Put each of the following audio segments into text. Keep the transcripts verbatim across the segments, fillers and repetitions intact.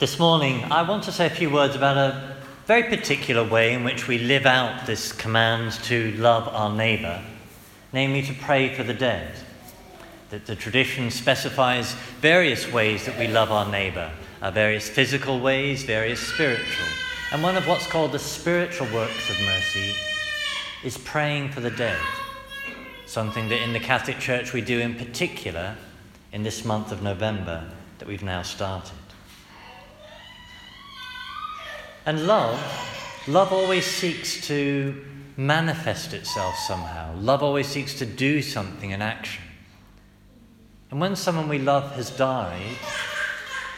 This morning, I want to say a few words about a very particular way in which we live out this command to love our neighbour, namely to pray for the dead. That the tradition specifies various ways that we love our neighbour, uh, various physical ways, various spiritual. And one of what's called the spiritual works of mercy is praying for the dead, something that in the Catholic Church we do in particular in this month of November that we've now started. And love, love always seeks to manifest itself somehow. Love always seeks to do something in action. And when someone we love has died,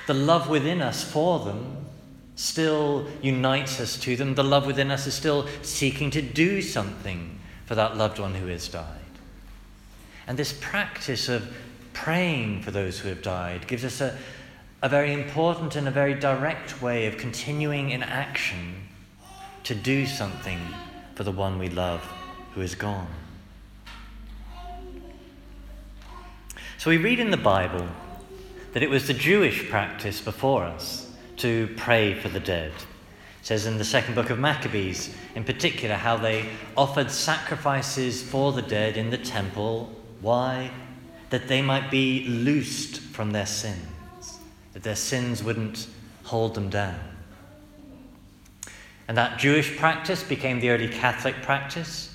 the love within us for them still unites us to them. The love within us is still seeking to do something for that loved one who has died. And this practice of praying for those who have died gives us a, a very important and a very direct way of continuing in action to do something for the one we love who is gone. So we read in the Bible that it was the Jewish practice before us to pray for the dead. It says in the second book of Maccabees, in particular, how they offered sacrifices for the dead in the temple. Why? That they might be loosed from their sins, that their sins wouldn't hold them down. And that Jewish practice became the early Catholic practice,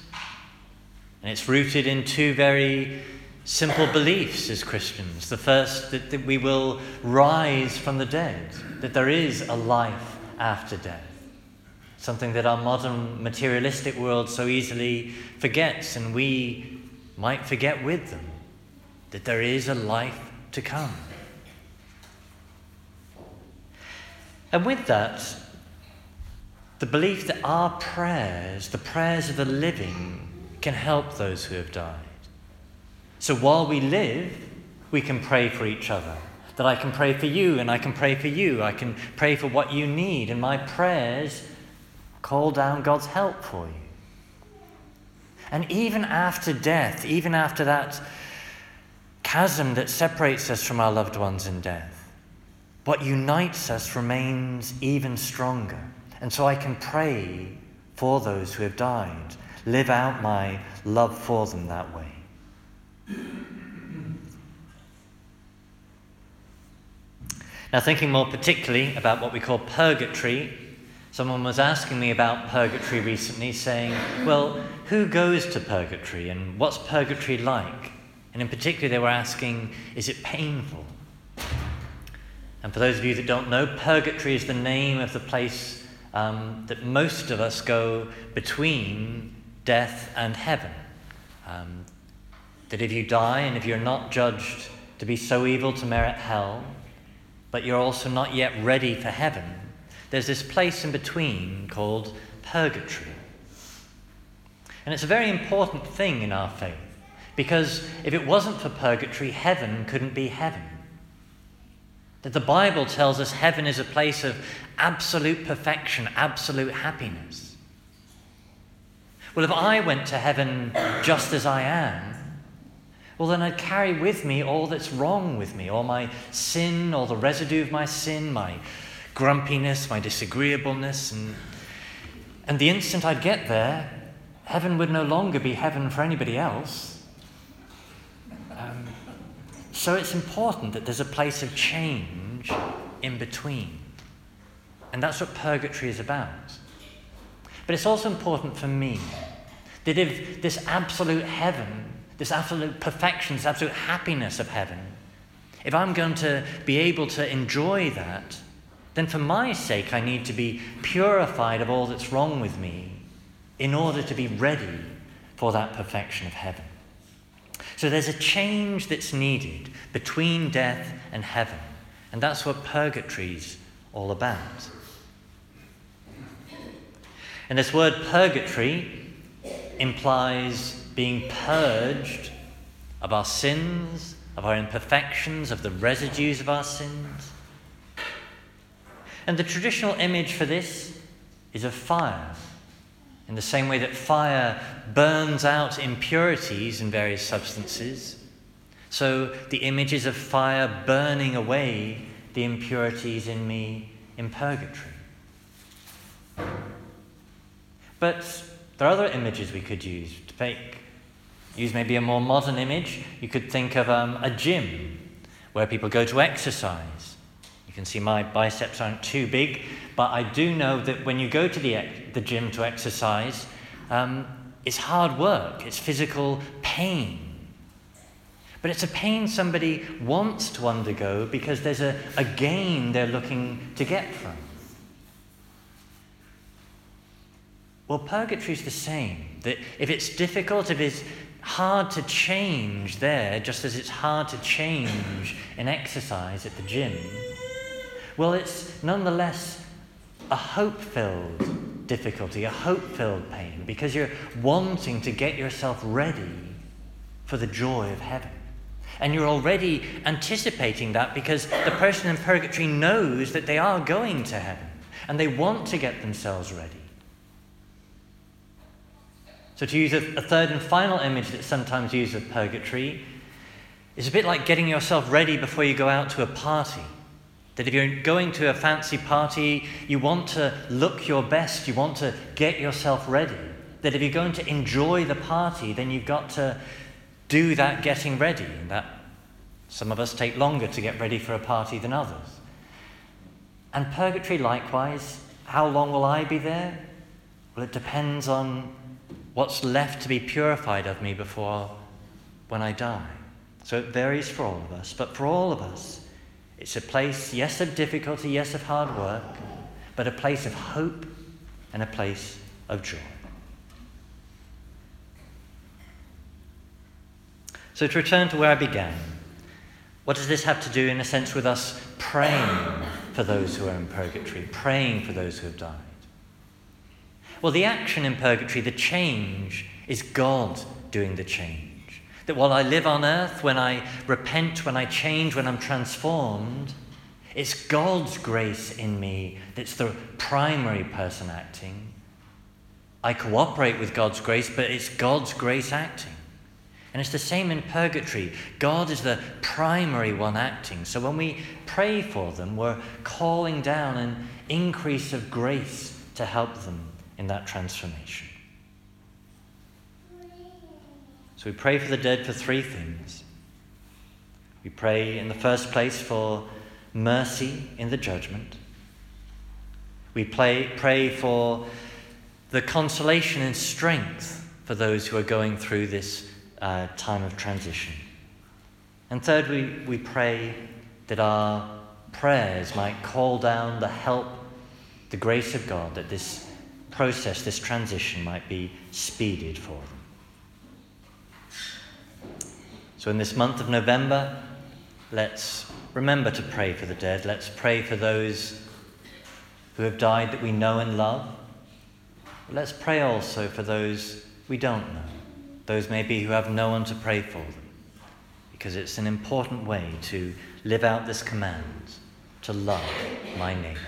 and it's rooted in two very simple beliefs as Christians. The first, that, that we will rise from the dead, that there is a life after death, something that our modern materialistic world so easily forgets, and we might forget with them, that there is a life to come. And with that, the belief that our prayers, the prayers of the living, can help those who have died. So while we live, we can pray for each other. That I can pray for you, and I can pray for you. I can pray for what you need, and my prayers call down God's help for you. And even after death, even after that chasm that separates us from our loved ones in death, what unites us remains even stronger. And so I can pray for those who have died, live out my love for them that way. Now, thinking more particularly about what we call purgatory, someone was asking me about purgatory recently, saying, well, who goes to purgatory and what's purgatory like? And in particular, they were asking, is it painful? And for those of you that don't know, purgatory is the name of the place um, that most of us go between death and heaven. Um, That if you die and if you're not judged to be so evil to merit hell, but you're also not yet ready for heaven, there's this place in between called purgatory. And it's a very important thing in our faith, because if it wasn't for purgatory, heaven couldn't be heaven. That the Bible tells us heaven is a place of absolute perfection, absolute happiness. Well, if I went to heaven just as I am, well, then I'd carry with me all that's wrong with me, all my sin, all the residue of my sin, my grumpiness, my disagreeableness. And, and the instant I'd get there, heaven would no longer be heaven for anybody else. Um, so it's important that there's a place of change in between. And that's what purgatory is about. But it's also important for me that if this absolute heaven, this absolute perfection, this absolute happiness of heaven, if I'm going to be able to enjoy that, then for my sake I need to be purified of all that's wrong with me in order to be ready for that perfection of heaven. So there's a change that's needed between death and heaven, and that's what purgatory's all about. And this word purgatory implies being purged of our sins, of our imperfections, of the residues of our sins. And the traditional image for this is of fire. In the same way that fire burns out impurities in various substances, so the image is of fire burning away the impurities in me in purgatory. But there are other images we could use to make. Use maybe a more modern image. You could think of um, a gym where people go to exercise. You can see my biceps aren't too big, but I do know that when you go to the, the gym to exercise, um, it's hard work, it's physical pain. But it's a pain somebody wants to undergo because there's a, a gain they're looking to get from. Well, purgatory's the same. That if it's difficult, if it's hard to change there, just as it's hard to change in exercise at the gym, well, it's nonetheless a hope-filled difficulty, a hope-filled pain, because you're wanting to get yourself ready for the joy of heaven. And you're already anticipating that because the person in purgatory knows that they are going to heaven and they want to get themselves ready. So to use a, a third and final image that's sometimes used of purgatory, it's a bit like getting yourself ready before you go out to a party. That if you're going to a fancy party, you want to look your best, you want to get yourself ready. That if you're going to enjoy the party, then you've got to do that getting ready. And that some of us take longer to get ready for a party than others. And purgatory, likewise, how long will I be there? Well, it depends on what's left to be purified of me before when I die. So it varies for all of us. But for all of us, it's a place, yes, of difficulty, yes, of hard work, but a place of hope and a place of joy. So to return to where I began, what does this have to do, in a sense, with us praying for those who are in purgatory, praying for those who have died? Well, the action in purgatory, the change, is God doing the change. That while I live on earth, when I repent, when I change, when I'm transformed, it's God's grace in me that's the primary person acting. I cooperate with God's grace, but it's God's grace acting. And it's the same in purgatory. God is the primary one acting. So when we pray for them, we're calling down an increase of grace to help them in that transformation. So we pray for the dead for three things. We pray in the first place for mercy in the judgment. We pray, pray for the consolation and strength for those who are going through this uh, time of transition. And third, we, we pray that our prayers might call down the help, the grace of God, that this process, this transition might be speeded for them. So in this month of November, let's remember to pray for the dead. Let's pray for those who have died that we know and love. But let's pray also for those we don't know, those maybe who have no one to pray for them, because it's an important way to live out this command, to love my neighbour.